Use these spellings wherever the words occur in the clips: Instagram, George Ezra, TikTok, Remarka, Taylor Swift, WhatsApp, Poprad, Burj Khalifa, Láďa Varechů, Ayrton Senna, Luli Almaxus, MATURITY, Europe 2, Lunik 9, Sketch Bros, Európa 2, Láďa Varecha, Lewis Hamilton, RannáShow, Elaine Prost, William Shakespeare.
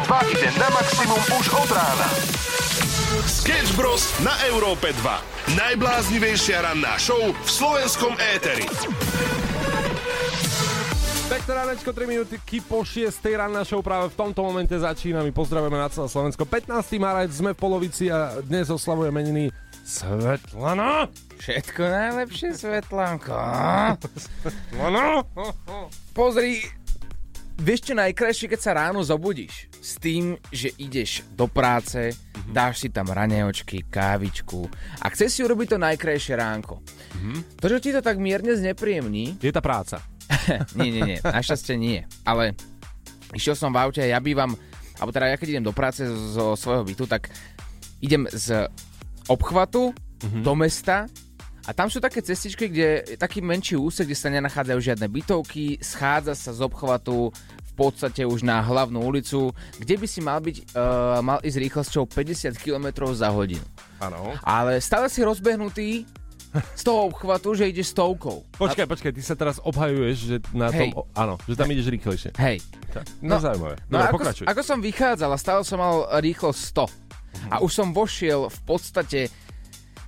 2 ide na maximum už od rána. Sketch Bros. Na Európe 2. Najbláznivejšia ranná show v slovenskom éteri. Pekné ránečko, 3 minúty po 6. ranná show práve v tomto momente začína. My pozdravujeme na celé Slovensko. 15. marec, sme v polovici a dnes oslavuje meniny Svetlana. Všetko najlepšie, Svetlanko. Svetlana. Pozri, vieš čo najkrajšie, keď sa ráno zobudíš? S tým, že ideš do práce, dáš si tam raňajočky, kávičku a chceš si urobiť to najkrajšie ránko. To, čo ti to tak mierne znepríjemní... Je tá práca. nie, našťastie nie. Ale išiel som v aute a ja bývam, alebo teda ja keď idem do práce zo svojho bytu, tak idem z obchvatu do mesta a tam sú také cestičky, kde je taký menší úsek, kde sa nenachádzajú žiadne bytovky, schádza sa z obchvatu v podstate už na hlavnú ulicu, kde by si mal ísť rýchlosťou 50 km za hodinu. Áno. Ale stále si rozbehnutý z toho obchvatu, že ideš stovkou. Počkaj, ty sa teraz obhajuješ, že na tom, áno, že tam ideš rýchlejšie. Hej. No zaujímavé. Dobre, pokračuj. Ako som vychádzal a stále som mal rýchlosť 100. A už som vošiel v podstate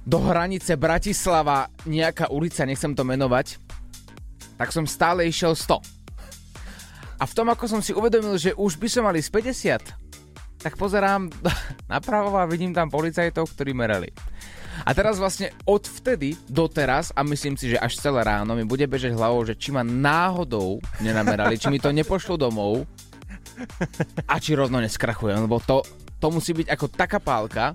do hranice Bratislava, nejaká ulica, nechcem to menovať, tak som stále išiel 100. A v tom, ako som si uvedomil, že už by som mal ísť 50, tak pozerám napravo a vidím tam policajtov, ktorí merali. A teraz vlastne od vtedy do teraz, a myslím si, že až celé ráno mi bude bežať hlavou, že či ma náhodou nenamerali, či mi to nepošlo domov a či rovno neskrachujem, lebo to musí byť ako taká pálka,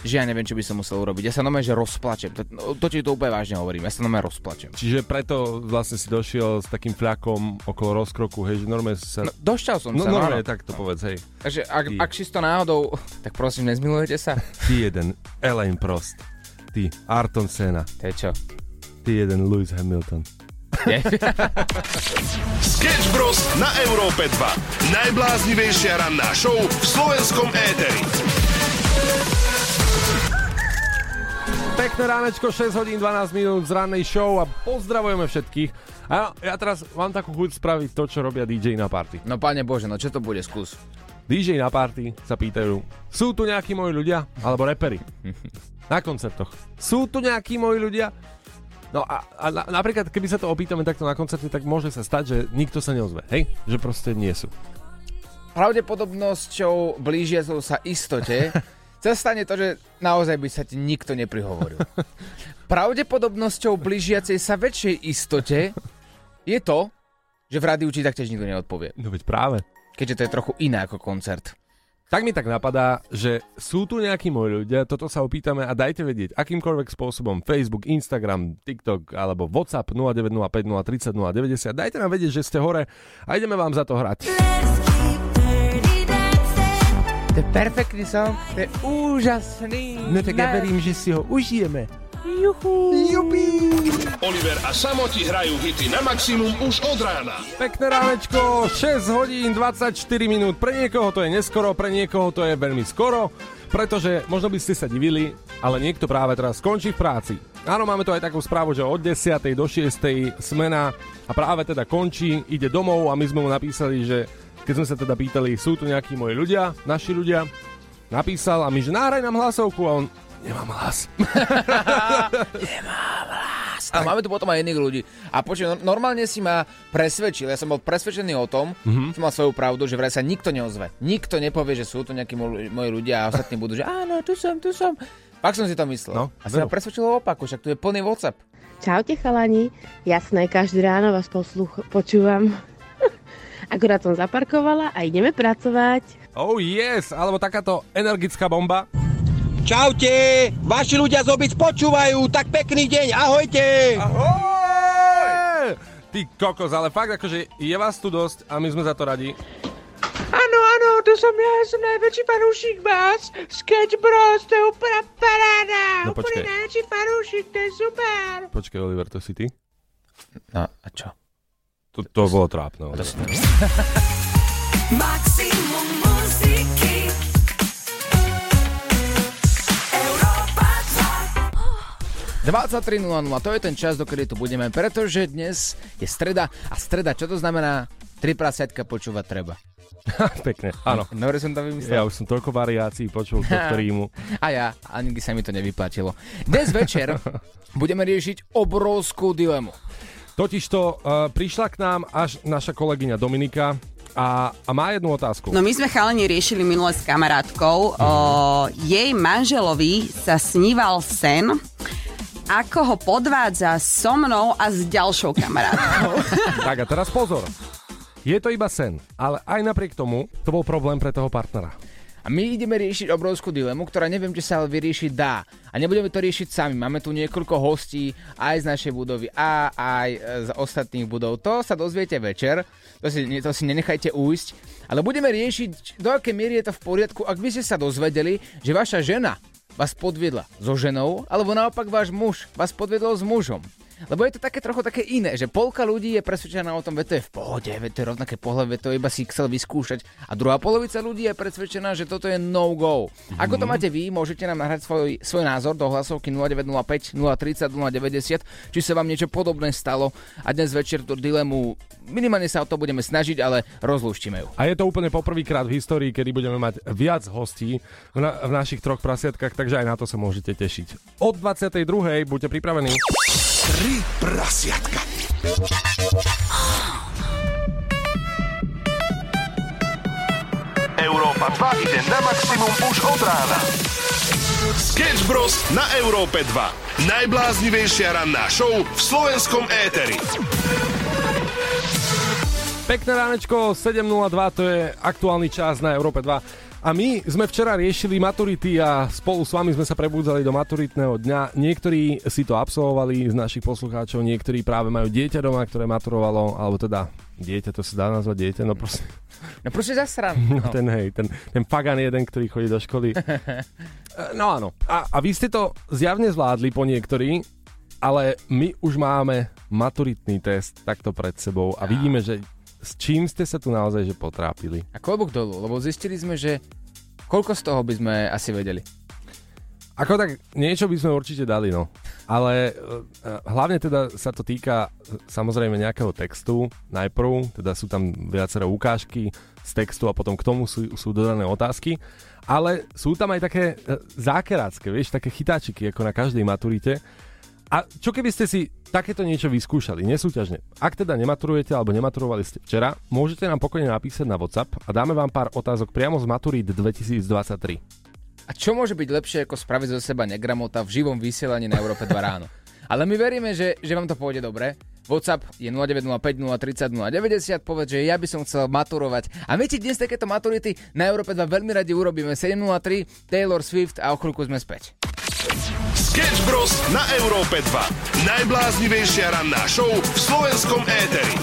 že ja neviem, čo by som musel urobiť. Ja sa normálne, že rozplačem. To ti to úplne vážne hovorím. Ja sa normálne rozplačem. Čiže preto vlastne si došiel s takým fľakom okolo rozkroku, hej, že normálne sa... No, došťal som sa. No normálne, tak to povedz, hej. Takže ak čisto náhodou, tak prosím, nezmilujete sa. Ty jeden, Elaine Prost. Ty, Ayrton Senna. To čo? Ty jeden, Lewis Hamilton. Sketch Bros. Na Európe 2. Najbláznivejšia ranná show v slovenskom éteri. Pekné ránečko, 6 hodín 12 minút z rannej show a pozdravujeme všetkých. A ja teraz mám takú chuť spraviť to, čo robia DJ na party. No pane Bože, no čo to bude, skús. DJ na party sa pýtajú, sú tu nejakí moji ľudia? Alebo reperi. Na koncertoch. Sú tu nejakí moji ľudia? No a napríklad, keby sa to opýtame takto na koncerte, tak môže sa stať, že nikto sa neozve, hej? Že proste nie sú. Pravdepodobnosťou blížiacou sa istote sa stane to, že naozaj by sa ti nikto neprihovoril. Pravdepodobnosťou blížiacej sa väčšej istote je to, že v rádiu ti taktiež nikto neodpovie. No veď práve. Keďže to je trochu iné ako koncert. Tak mi tak napadá, že sú tu nejakí moji ľudia, toto sa opýtame a dajte vedieť akýmkoľvek spôsobom, Facebook, Instagram, TikTok alebo WhatsApp 0905 030 090, dajte nám vedieť, že ste hore a ideme vám za to hrať. To je perfektný song, to je úžasný. No tak ja verím, že si ho užijeme. Juhu. Jupi. Oliver a Samo ti hrajú hity na maximum už od rána. Pekné ránečko, 6 hodín 24 minút. Pre niekoho to je neskoro, pre niekoho to je veľmi skoro, pretože možno by ste sa divili, ale niekto práve teraz skončí v práci. Áno, máme tu aj takú správu, že od 10. do 6. smena a práve teda končí, ide domov a my sme mu napísali, že keď sme sa teda pýtali, sú tu nejakí moji ľudia, naši ľudia, napísal a my, že nahraj nám hlasovku a on... Nemám hlas. A máme tu potom aj iných ľudí. A počujem, normálne si ma presvedčil. Ja som bol presvedčený o tom, som mal svoju pravdu, že vraj sa nikto neozve. Nikto nepovie, že sú tu nejakí moji ľudia a ostatní budú, že áno, tu som. Pak som si to myslel. No, a si ma presvedčilo opaku, však tu je plný WhatsApp. Čaute chalani. Jasné, každý ráno vás počúvam. Akorát som zaparkovala a ideme pracovať. Oh yes, alebo takáto energická bomba. Čaute, vaši ľudia z Obic počúvajú, tak pekný deň, ahojte! Ahoj! Ty kokos, ale fakt akože je vás tu dosť a my sme za to radi. Áno, to som ja, som najväčší fanúšik vás, Sketch Bros, to je úplná paráda, no, úplný najväčší fanúšik, to je super. Počkaj, Oliver, to si ty? No, a čo? To bolo trápno. Maximum muziky. (23.00), to je ten čas, dokedy tu budeme, pretože dnes je streda a streda, čo to znamená? 30 Tri prasiatka počúvať treba. Pekne, áno. No, som to vymyslel. Ja už som toľko variácií počul, do ktorýmu. A ja, a nikdy sa mi to nevyplatilo. Dnes večer budeme riešiť obrovskú dilemu. Totižto prišla k nám až naša kolegyňa Dominika a má jednu otázku. No my sme chalani riešili minule s kamarátkou. Jej manželovi sa sníval sen, ako ho podvádza so mnou a s ďalšou kamarátkou. Tak a teraz pozor. Je to iba sen, ale aj napriek tomu to bol problém pre toho partnera. A my ideme riešiť obrovskú dilemu, ktorá neviem, či sa vyriešiť dá. A nebudeme to riešiť sami. Máme tu niekoľko hostí aj z našej budovy a aj z ostatných budov. To sa dozviete večer. To si nenechajte újsť. Ale budeme riešiť, do akej miery je to v poriadku, ak by ste sa dozvedeli, že vaša žena vás podviedla so ženou, alebo naopak váš muž vás podviedol s mužom. Lebo je to také trochu také iné, že polka ľudí je presvedčená o tom, že to je v pohode, že to je rovnaké pohľavie, to iba si chcel vyskúšať. A druhá polovica ľudí je presvedčená, že toto je no-go. Ako to máte vy, môžete nám nahrať svoj názor do hlasovky 0905 030 090, či sa vám niečo podobné stalo. A dnes večer tú dilemu, minimálne sa o to budeme snažiť, ale rozlúštime ju. A je to úplne poprvýkrát v histórii, kedy budeme mať viac hostí v našich troch prasiatkách, takže aj na to sa môžete tešiť. Od 22. buďte pripravení. Tri prasiatka. Európa 2 ide na maximum už od rána. Sketch Bros. Na Európe 2. Najbláznivejšia ranná show v slovenskom éteri. Pekné ránečko, 7.02, to je aktuálny čas na Európe 2. A my sme včera riešili maturity a spolu s vami sme sa prebudzali do maturitného dňa. Niektorí si to absolvovali z našich poslucháčov, niektorí práve majú dieťa doma, ktoré maturovalo, alebo teda dieťa, to sa dá nazvať dieťa, no proste. No proste zasran. No. Ten pagan jeden, ktorý chodí do školy. No áno. A vy ste to zjavne zvládli po niektorí, ale my už máme maturitný test takto pred sebou a vidíme, že s čím ste sa tu naozaj že potrápili. A klobúk dolu, lebo zistili sme, že koľko z toho by sme asi vedeli? Ako tak, niečo by sme určite dali, no. Ale hlavne teda sa to týka samozrejme nejakého textu najprv, teda sú tam viaceré ukážky z textu a potom k tomu sú dodané otázky, ale sú tam aj také zákerácké, vieš, také chytáčiky ako na každej maturite. A čo keby ste si takéto niečo vyskúšali, nesúťažne? Ak teda nematurujete alebo nematurovali ste včera, môžete nám pokojne napísať na WhatsApp a dáme vám pár otázok priamo z Maturít 2023. A čo môže byť lepšie, ako spraviť zo seba negramota v živom vysielaní na Európe 2 ráno? Ale my veríme, že vám to pôjde dobre. WhatsApp je 0905 030 090, povedz, že ja by som chcel maturovať. A my ti dnes takéto maturity na Európe 2 veľmi radi urobíme. 703, Taylor Swift a o chvíľku sme späť. Sketch Bros. Na Európe 2. Najbláznivejšia ranná show v slovenskom éteri.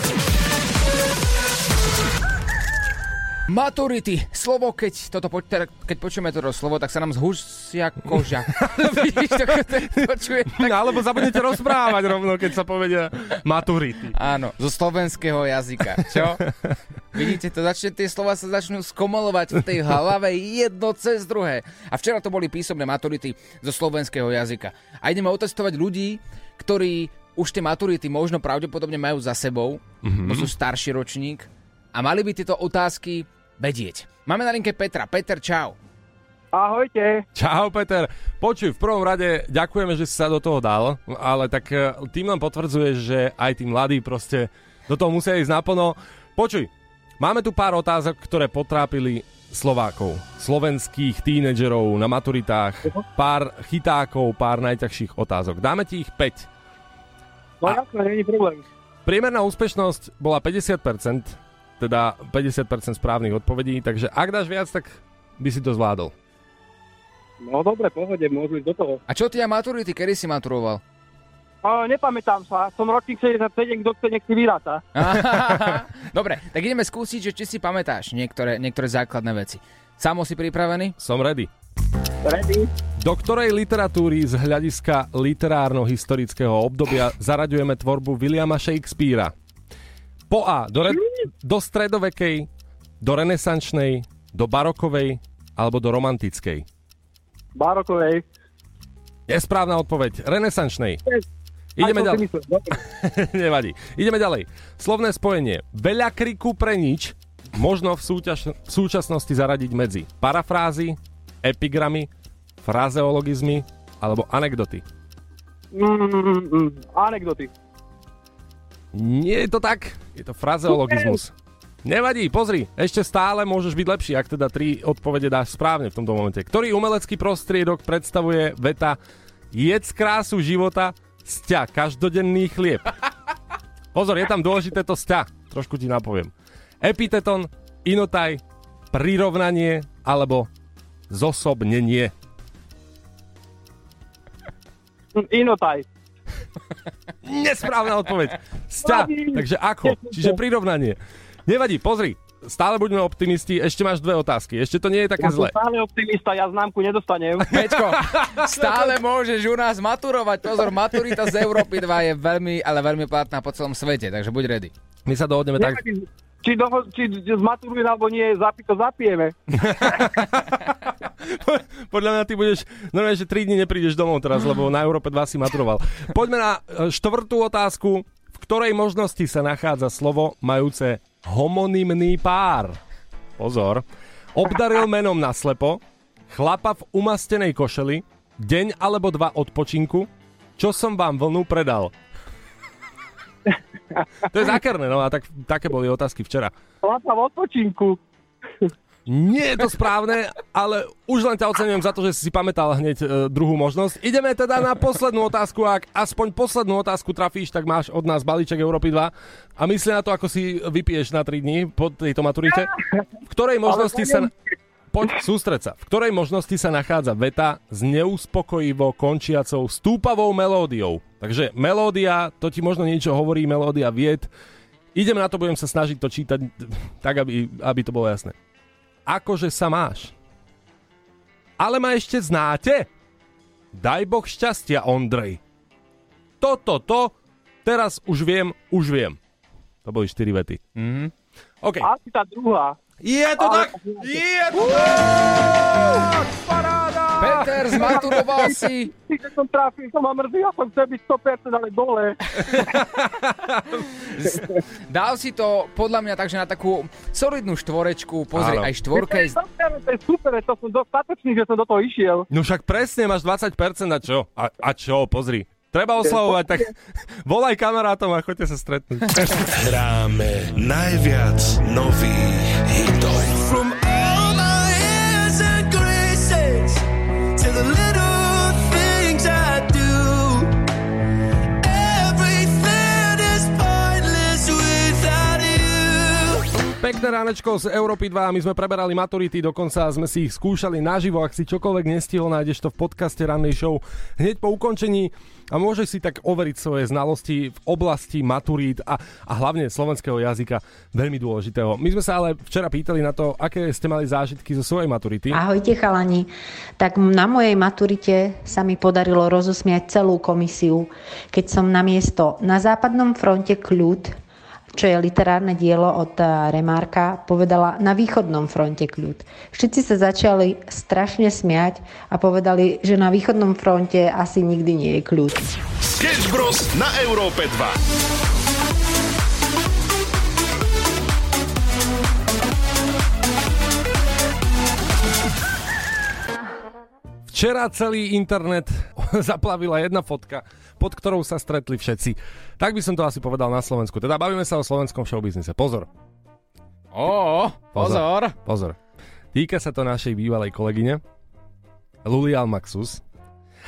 Maturity. Slovo, keď počujeme toto slovo, tak sa nám zhusia koža. Vidíš, to počuje. Tak... No, alebo zabudnete rozprávať rovno, keď sa povedia maturity. Áno, zo slovenského jazyka. Čo? Vidíte, to tie slova sa začnú skomalovať v tej hlave jedno cez druhé. A včera to boli písomné maturity zo slovenského jazyka. A ideme otestovať ľudí, ktorí už tie maturity možno pravdepodobne majú za sebou. Mm-hmm. To sú starší ročník. A mali by tieto otázky vedieť. Máme na linke Petra. Peter, čau. Ahojte. Čau, Peter. Počuj, v prvom rade ďakujeme, že si sa do toho dal, ale tak tým nám potvrdzuješ, že aj tí mladí proste do toho musia ísť naplno. Počuj, máme tu pár otázok, ktoré potrápili Slovákov, slovenských tínedžerov na maturitách, pár chytákov, pár najťažších otázok. Dáme ti ich 5. No jasné, není problém. Priemerná úspešnosť bola 50%. Teda 50% správnych odpovedí, takže ak dáš viac, tak by si to zvládol. No dobre, pohode, môžu ísť do toho. A čo ty a maturity, kedy si maturoval? Nepamätám sa, som ročník 67, kto chce, nech si vyráta. Dobre, tak ideme skúsiť, že či si pamätáš niektoré základné veci. Samo si pripravený? Som ready. Ready. Do ktorej literatúry z hľadiska literárno-historického obdobia zaraďujeme tvorbu Williama Shakespearea? Po A, do stredovekej, do renesančnej, do barokovej alebo do romantickej? Barokovej. Nesprávna odpoveď. Renesančnej. Ideme ďalej. Nevadí. Ideme ďalej. Slovné spojenie. Veľa kriku pre nič možno v súčasnosti zaradiť medzi parafrázy, epigramy, frazeologizmy alebo anekdoty. Anekdoty. Nie je to tak. Je to frazeologizmus. Nevadí, pozri. Ešte stále môžeš byť lepší, ak teda 3 odpovede dáš správne v tomto momente. Ktorý umelecký prostriedok predstavuje veta jedz krásu života, sťa, každodenný chlieb. Pozor, je tam dôležité to sťa. Trošku ti napoviem. Epiteton, inotaj, prirovnanie alebo zosobnenie. Inotaj. Nesprávna odpoveď. Sťa, takže ako? Čiže prirovnanie. Nevadí, pozri. Stále buďme optimisti, ešte máš 2 otázky. Ešte to nie je také zlé. Ja som stále optimista, ja známku nedostanem. Pečko, stále môžeš u nás maturovať. Pozor, maturita z Európy 2 je veľmi, ale veľmi platná po celom svete, takže buď ready. My sa dohodneme tak... Či zmaturujeme alebo nie, to zapijeme. Podľa mňa ty budeš... No neviem, že 3 dní neprídeš domov teraz, lebo na Európe 2 si maturoval. Poďme na 4. otázku. V ktorej možnosti sa nachádza slovo majúce homonymný pár? Pozor. Obdaril menom naslepo, chlapa v umastenej košeli, deň alebo 2 odpočinku, čo som vám vlnu predal. To je zákerné, no a také boli otázky včera. Chlapa v odpočinku. Nie je to správne, ale už len ťa oceňujem za to, že si pamätal hneď druhú možnosť. Ideme teda na poslednú otázku. Ak aspoň poslednú otázku trafíš, tak máš od nás balíček Európy 2. A myslí na to, ako si vypiješ na 3 dní po tejto maturite. V ktorej možnosti sa... Poď, sústreď sa. V ktorej možnosti sa nachádza veta s neuspokojivo končiacou stúpavou melódiou. Takže melódia, to ti možno niečo hovorí, melódia vied. Idem na to, budem sa snažiť to čítať tak, aby to bolo jasné. Akože sa máš? Ale ma ešte znáte? Daj Boh šťastia, Ondrej. Teraz už viem. To boli 4 vety. Mm-hmm. OK. Asi tá druhá. Je to tak! Paráda! Peter, zmaturoval si. Keď som trafil, som ma mrzí, ja som chcel byť 100%, ale dole. Dal si to, podľa mňa, takže na takú solidnú 4. Pozri, áno. Aj 4. To je super, to som dostatočný, že som do toho išiel. No však presne, máš 20% a čo? A čo, pozri. Treba oslavovať, tak volaj kamarátom a choďte sa stretnúť. Hráme najviac nových hitov. From all my years and graces to the little things I do, everything is pointless without you. Pekné ránečko z Európy 2, my sme preberali maturity, dokonca sme si ich skúšali naživo. Ak si čokoľvek nestihol, nájdeš to v podcaste Rannej show hneď po ukončení. A môžeš si tak overiť svoje znalosti v oblasti maturít a hlavne slovenského jazyka, veľmi dôležitého. My sme sa ale včera pýtali na to, aké ste mali zážitky zo svojej maturity. Ahojte chalani, tak na mojej maturite sa mi podarilo rozosmiať celú komisiu, keď som namiesto Na západnom fronte kľud, čo je literárne dielo od Remarka, povedala Na východnom fronte kľud. Všetci sa začali strašne smiať a povedali, že na východnom fronte asi nikdy nie je kľud. Sketch Bros. Na Európe 2. Včera celý internet zaplavila jedna fotka, pod ktorou sa stretli všetci. Tak by som to asi povedal na Slovensku. Teda bavíme sa o slovenskom showbiznise. Pozor. Pozor. Týka sa to našej bývalej kolegyne, Luli Almaxus.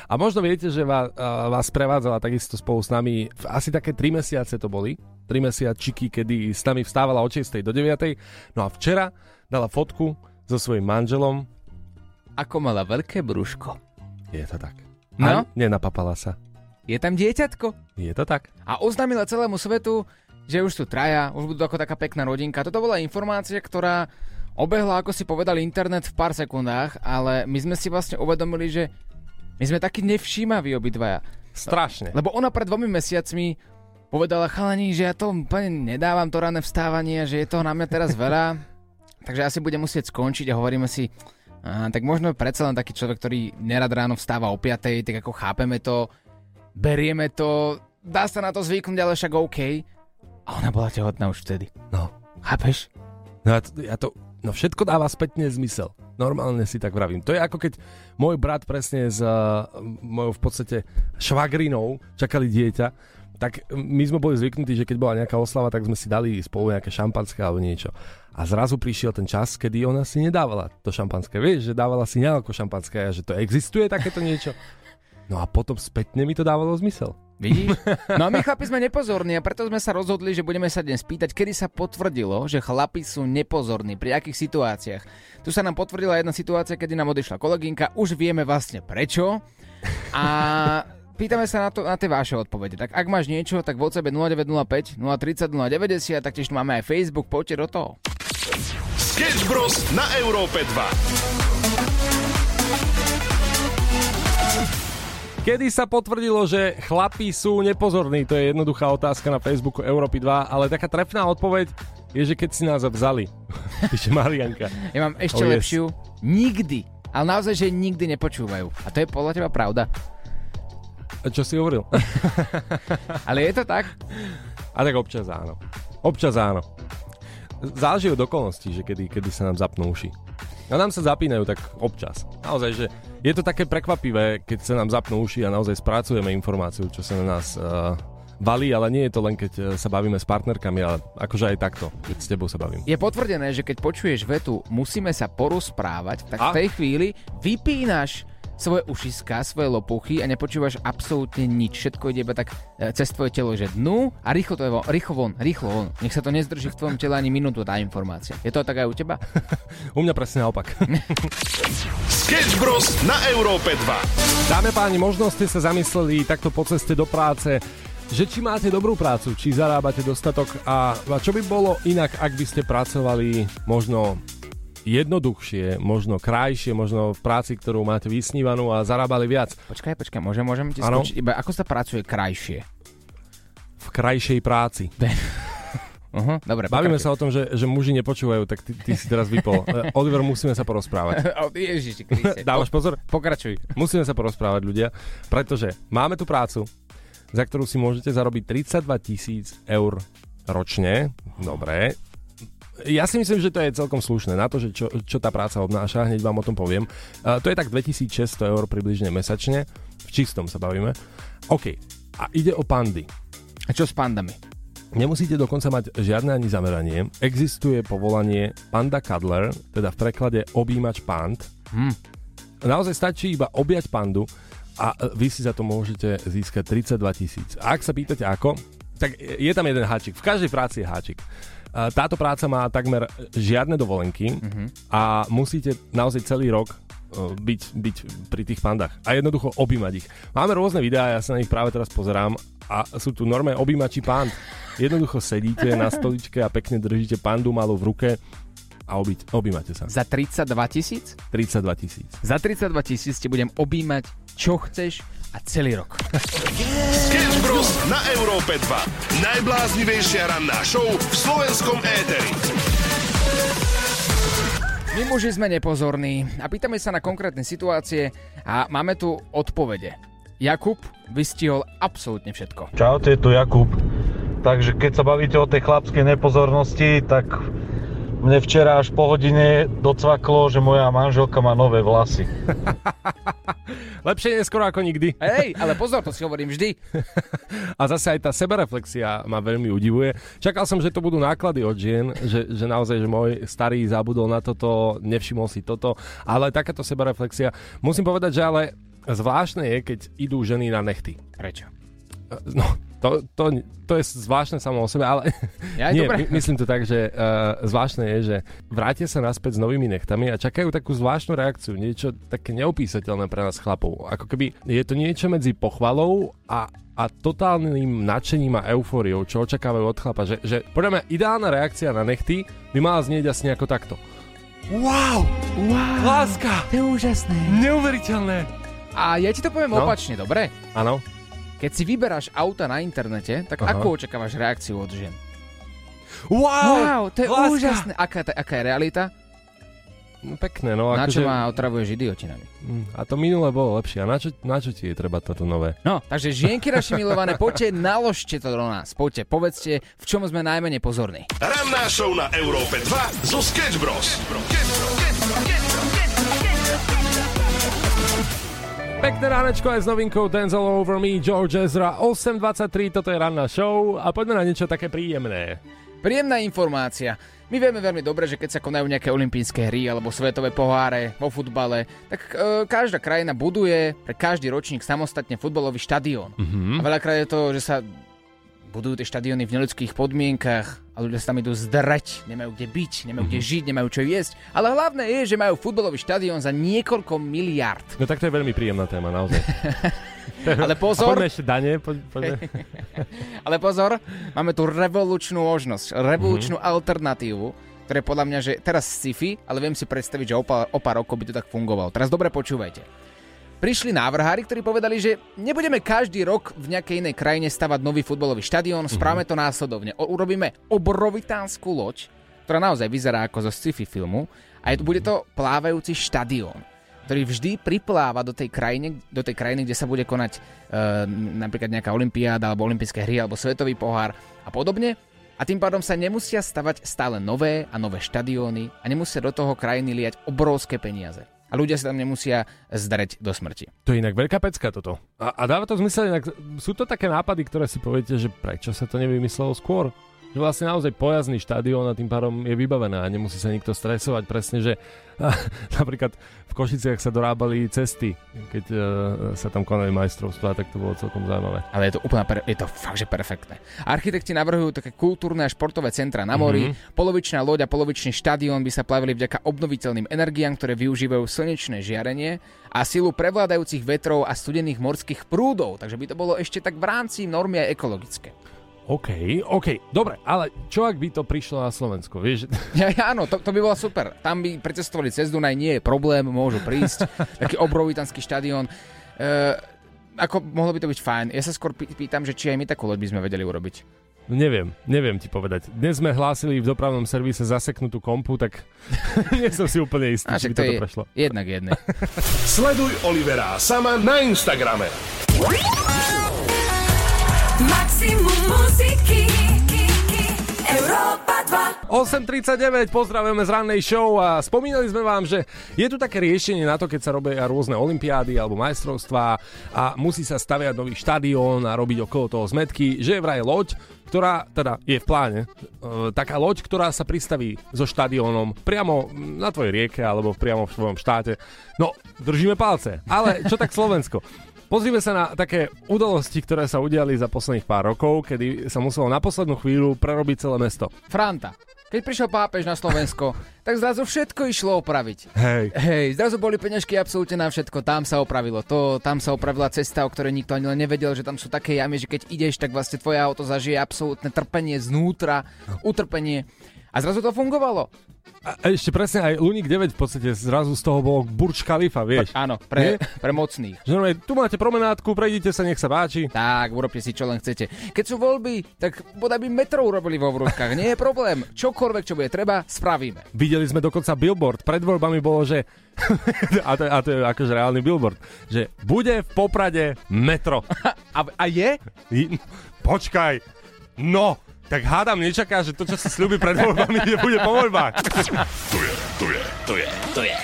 A možno viete, že vás prevádzala takisto spolu s nami, asi také 3 mesiace to boli. 3 mesiačiky, kedy s nami vstávala od 6. do 9. No a včera dala fotku so svojím manželom, ako mala veľké brúško. Je to tak. No? A nenapapala sa. Je tam dieťatko. Je to tak. A oznámila celému svetu, že už sú traja, už budú ako taká pekná rodinka. Toto bola informácia, ktorá obehla, ako si povedal, internet v pár sekundách, ale my sme si vlastne uvedomili, že my sme takí nevšímaví obidvaja. Strašne. Lebo ona pred 2 mesiacmi povedala, chalani, že ja to úplne nedávam, to ranné vstávanie, že je toho na mňa teraz veľa, takže asi budem musieť skončiť a hovoríme si... Aha, tak možno predsa len taký človek, ktorý nerad ráno vstáva o 5, tak ako chápeme to, berieme to, dá sa na to zvyknúť, ale však OK. A ona bola tehotná už vtedy. No. Chápeš? No ja to všetko dáva spätne zmysel. Normálne si tak vravím. To je ako keď môj brat presne s mojou v podstate švagrinou čakali dieťa, tak my sme boli zvyknutí, že keď bola nejaká oslava, tak sme si dali spolu nejaké šampanské alebo niečo. A zrazu prišiel ten čas, kedy ona si nedávala to šampanské. Vieš, že dávala si nejaké šampanské a že to existuje takéto niečo. No a potom spätne mi to dávalo zmysel. Vidíš? No a my chlapi sme nepozorní a preto sme sa rozhodli, že budeme sa dnes pýtať, kedy sa potvrdilo, že chlapi sú nepozorní, pri akých situáciách. Tu sa nám potvrdila jedna situácia, kedy nám odišla kolegynka, už vieme vlastne prečo. A pýtame sa na tie vaše odpovede. Tak ak máš niečo, tak WhatsApp 0905 030 090, taktiež máme aj Facebook, poďte do toho. Sketch Bros na Európe 2. Kedy sa potvrdilo, že chlapi sú nepozorní? To je jednoduchá otázka na Facebooku Európy 2, ale taká trefná odpoveď je, že keď si nás vzali. Píše Marianka. Ja mám ešte lepšiu. Nikdy. Ale naozaj, že nikdy nepočúvajú. A to je podľa teba pravda. A čo si hovoril? Ale je to tak? A tak občas áno. Občas áno. Záleží od okolností, že kedy sa nám zapnú uši. A nám sa zapínajú tak občas. Naozaj, že je to také prekvapivé, keď sa nám zapnú uši a naozaj spracujeme informáciu, čo sa na nás valí, ale nie je to len, keď sa bavíme s partnerkami, ale akože aj takto, keď s tebou sa bavím. Je potvrdené, že keď počuješ vetu musíme sa porozprávať, tak v tej chvíli vypínaš svoje ušiska, svoje lopuchy a nepočúvaš absolútne nič. Všetko ide iba tak cez tvoje telo, že dnu a rýchlo von. Nech sa to nezdrží v tvojom tele ani minútu tá informácia. Je to tak aj u teba? U mňa presne naopak. Sketch Bros na Európe 2. Dáme páni, možno ste sa zamysleli takto po ceste do práce, že či máte dobrú prácu, či zarábate dostatok a čo by bolo inak, ak by ste pracovali možno jednoduchšie, možno krajšie, možno v práci, ktorú máte vysnívanú a zarábali viac. Počkaj, môžem ti skočiť iba, ako sa pracuje krajšie? V krajšej práci. Uh-huh, dobre, bavíme sa o tom, že muži nepočúvajú, tak ty si teraz vypol. Oliver, musíme sa porozprávať. Ježiši Kriste. Dávaš pozor? Pokračuj. Musíme sa porozprávať, ľudia, pretože máme tu prácu, za ktorú si môžete zarobiť 32 000 eur ročne. Dobre. Ja si myslím, že to je celkom slušné na to, že čo tá práca obnáša, hneď vám o tom poviem. To je tak 2600 eur približne mesačne, v čistom sa bavíme. OK, a ide o pandy. A čo s pandami? Nemusíte dokonca mať žiadne ani zameranie. Existuje povolanie panda cuddler, teda v preklade objímač pand. Naozaj stačí iba objať pandu a vy si za to môžete získať 32 000. A ak sa pýtate ako, tak je tam jeden háčik. V každej práci je háčik. Táto práca má takmer žiadne dovolenky a musíte naozaj celý rok byť pri tých pandách a jednoducho objímať ich. Máme rôzne videá, ja sa na nich práve teraz pozerám a sú tu normálne objímači pand. Jednoducho sedíte na stoličke a pekne držíte pandu malú v ruke a objímate sa. Za 32 000? 32 000. Za 32 000 ti budem objímať, čo chceš a celý rok. Sketch Bros na Európe 2. Najbláznivejšia ranná show v slovenskom éteri. My muži sme nepozorní a pýtame sa na konkrétne situácie a máme tu odpovede. Jakub vystihol absolútne všetko. Čau, je tu Jakub. Takže keď sa bavíte o tej chlapskej nepozornosti, tak mne včera až po hodine docvaklo, že moja manželka má nové vlasy. Lepšie neskoro ako nikdy. Hej, ale pozor, to si hovorím vždy. A zase aj tá sebereflexia ma veľmi udivuje. Čakal som, že to budú náklady od žien, že naozaj, že môj starý zabudol na toto, nevšimol si toto, ale takáto sebereflexia. Musím povedať, že ale zvláštne je, keď idú ženy na nechty. Prečo? No, to je zvláštne samo o sebe, ale ja, nie, myslím to tak, že zvláštne je, že vrátia sa naspäť s novými nechtami a čakajú takú zvláštnu reakciu, niečo také neopísateľné pre nás chlapov. Ako keby je to niečo medzi pochvalou a totálnym nadšením a eufóriou, čo očakávajú od chlapa, že podľa mňa ideálna reakcia na nechty by mala znieť asi nejako takto. Wow! Láska! To je úžasné. Neuveriteľné. A ja ti to poviem opačne, dobre? Áno. Keď si vyberáš auta na internete, tak ako očakávaš reakciu od žien? Wow, to je úžasné. Aká je realita? No pekné, no. Na čo že... ma otravuješ idiotinami? A to minulé bolo lepšie. A na čo ti je treba toto nové? No, takže žienky naši milované, poďte, naložte to do nás. Poďte, povedzte, v čom sme najmenej pozorní. Ranná show na Európe 2 zo Sketch Bros. Pekné ránečko aj s novinkou Dance All Over Me, George Ezra, 8.23, toto je ranná show a poďme na niečo také príjemné. Príjemná informácia. My vieme veľmi dobre, že keď sa konajú nejaké olympijské hry alebo svetové poháre vo futbale, tak každá krajina buduje pre každý ročník samostatne futbalový štadión. Mm-hmm. A veľakrát je to, že sa budujú tie štadióny v neľudských podmienkach a ľudia sa tam idú zdrať, nemajú kde byť, nemajú kde žiť, nemajú čo jesť. Ale hlavné je, že majú futbalový štadión za niekoľko miliárd. No tak to je veľmi príjemná téma, naozaj. Ale pozor. Poďme ešte dane. Ale pozor, máme tu revolučnú možnosť, revolučnú alternatívu, ktoré podľa mňa, že teraz sci-fi, ale viem si predstaviť, že o pár rokov by to tak fungovalo. Teraz dobre počúvajte. Prišli návrhári, ktorí povedali, že nebudeme každý rok v nejakej inej krajine stavať nový futbalový štadión, správame to následovne. Urobíme obrovitánsku loď, ktorá naozaj vyzerá ako zo sci-fi filmu, a bude to plávajúci štadión, ktorý vždy pripláva do tej krajiny, kde sa bude konať napríklad nejaká olympiáda, alebo olympijské hry, alebo svetový pohár a podobne. A tým pádom sa nemusia stavať stále nové a nové štadióny a nemusia do toho krajiny liať obrovské peniaze. A ľudia sa tam nemusia zdreť do smrti. To je inak veľká pecka toto. A dáva to zmysel, inak sú to také nápady, ktoré si poviete, že prečo sa to nevymyslelo skôr? Že vlastne naozaj pojazdný štadión a tým pádom je vybavená a nemusí sa nikto stresovať presne, že napríklad v Košiciach sa dorábali cesty, keď sa tam konali majstrovstvá, tak to bolo celkom zaujímavé. Ale je to úplne fakt, že perfektné. Architekti navrhujú také kultúrne a športové centra na mori, polovičná loď a polovičný štadión by sa plavili vďaka obnoviteľným energiám, ktoré využívajú slnečné žiarenie a silu prevládajúcich vetrov a studených morských prúdov, takže by to bolo ešte tak v rámci normy aj ekologické. OK, dobre, ale čo ak by to prišlo na Slovensko, vieš? Áno, to by bolo super. Tam by precestovali cez Dunaj, nie je problém, môžu prísť. Taký obrovitánsky štadión. Ako mohlo by to byť fajn? Ja sa skôr pýtam, že či aj my takú loď by sme vedeli urobiť. Neviem ti povedať. Dnes sme hlásili v dopravnom servise zaseknutú kompu, tak nie som si úplne istý, či by toto prešlo. Jednak. Sleduj Olivera sama na Instagrame. Maximum muziky Európa 2. 8.39, pozdravujeme z rannej show a spomínali sme vám, že je tu také riešenie na to, keď sa robia rôzne olympiády alebo majstrovstvá a musí sa staviať nový štadión a robiť okolo toho zmetky, že je vraj loď, ktorá teda je v pláne, taká loď, ktorá sa pristaví so štadiónom priamo na tvojej rieke alebo priamo v tvojom štáte. No, držíme palce, ale čo tak Slovensko? Pozrime sa na také udalosti, ktoré sa udiali za posledných pár rokov, kedy sa muselo na poslednú chvíľu prerobiť celé mesto. Franta. Keď prišiel pápež na Slovensko, tak zrazu všetko išlo opraviť. Hej, zrazu boli peňažky absolútne na všetko. Tam sa opravilo to, tam sa opravila cesta, o ktorej nikto ani len nevedel, že tam sú také jamy, že keď ideš, tak vlastne tvoje auto zažije absolútne trpenie znútra, utrpenie. A zrazu to fungovalo. A ešte presne aj Lunik 9 v podstate zrazu z toho bol Burj Khalifa, vieš. Áno, pre mocných. Že, tu máte promenádku, prejdite sa, nech sa páči. Tak, urobte si, čo len chcete. Keď sú voľby, tak bodaj by metro urobili vo Vrútkach, nie je problém. Čokoľvek, čo bude treba, spravíme. Videli sme dokonca billboard, pred voľbami bolo, že... a to je akože reálny billboard, že bude v Poprade metro. A je? Počkaj, no... Tak hádam, nečaká, že to, čo sa sľúbi pred voľbami, nebude po voľbách. To je.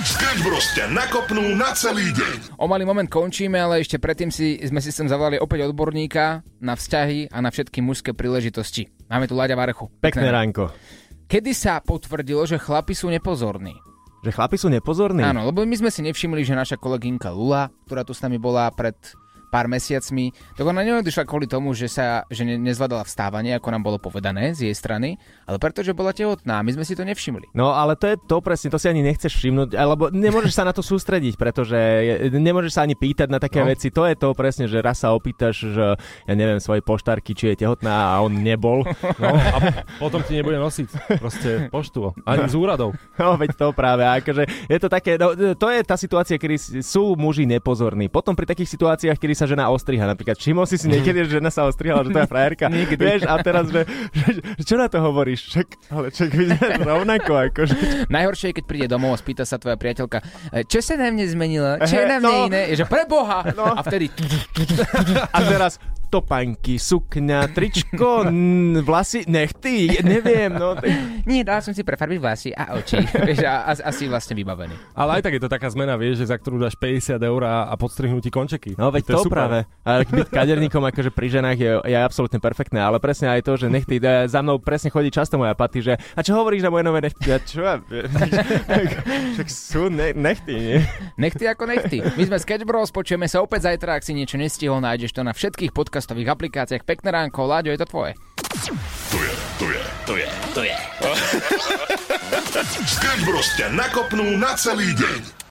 Sketch Bros ťa nakopnú na celý deň. O malý moment končíme, ale ešte predtým sme si sem zavolali opäť odborníka na vzťahy a na všetky mužské príležitosti. Máme tu Láďa Varechu. Pekné ránko. Kedy sa potvrdilo, že chlapi sú nepozorní? Že chlapi sú nepozorní? Áno, lebo my sme si nevšimli, že naša kolegynka Lula, ktorá tu s nami bola pred... pár mesiacmi, tak ona neodišla kvôli tomu, že nezvládala vstávanie, ako nám bolo povedané z jej strany, ale pretože bola tehotná, my sme si to nevšimli. No ale to je to presne, to si ani nechceš všimnúť, lebo nemôžeš sa na to sústrediť, pretože nemôžeš sa ani pýtať na také veci, to je to presne, že raz sa opýtaš, že ja neviem, svojej poštárky, či je tehotná a on nebol. No a potom ti nebude nosiť proste poštu, ani z úradov. No veď to práve, akože je to také, no, to je tá situácia, kedy sú muži nepozorní. Potom pri takých situáciách, kedy sa sa žena ostriha. Napríklad, všimol si niekedy, že žena sa ostrihala, že to je frajerka. Nikdy. Vieš, a teraz, že čo na to hovoríš? Však, ale však vyzerá rovnako. Akože. Najhoršie je, keď príde domov a spýta sa tvoja priateľka, čo sa na mne zmenilo? Čo je na mne iné? Že pre Boha! No. A vtedy... A teraz... Topánky, sukňa, tričko, vlasy, nechty, neviem. No, tak... Nie, dal som si prefarbiť vlasy a oči. Vieš, a si vlastne vybavený. Ale aj tak je to taká zmena, vieš, že za ktorú dáš 50 € a podstrihnú ti končeky. No veď to práve. Ale byť kaderníkom akože pri ženách je absolútne perfektné, ale presne aj to, že nechty, za mnou presne chodí často moja Paty, že a čo hovoríš na moje nové nechty? A čo? Však sú nechty, nie? Nechty ako nechty. My sme Sketch Bros, počujeme sa opäť zajtra, ak si niečo nestihol, nájdeš to na všetkých podcastov. V nových aplikáciách. Pekné ránko, Láďo, je to tvoje. To je. Sketch Bros ťa nakopnú na celý deň.